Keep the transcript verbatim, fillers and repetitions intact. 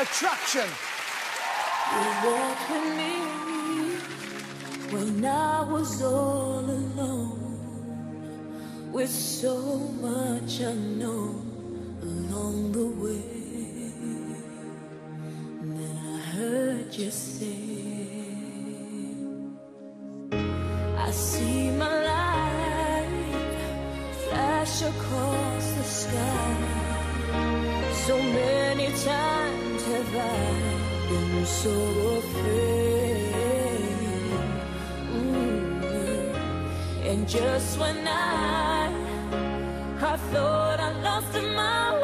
Attraction. You walked with me when I was all alone, with so much unknown along the way. And then I heard you say, I see my life flash across the sky. So many times have I been so afraid. And just when I, I thought I lost my way.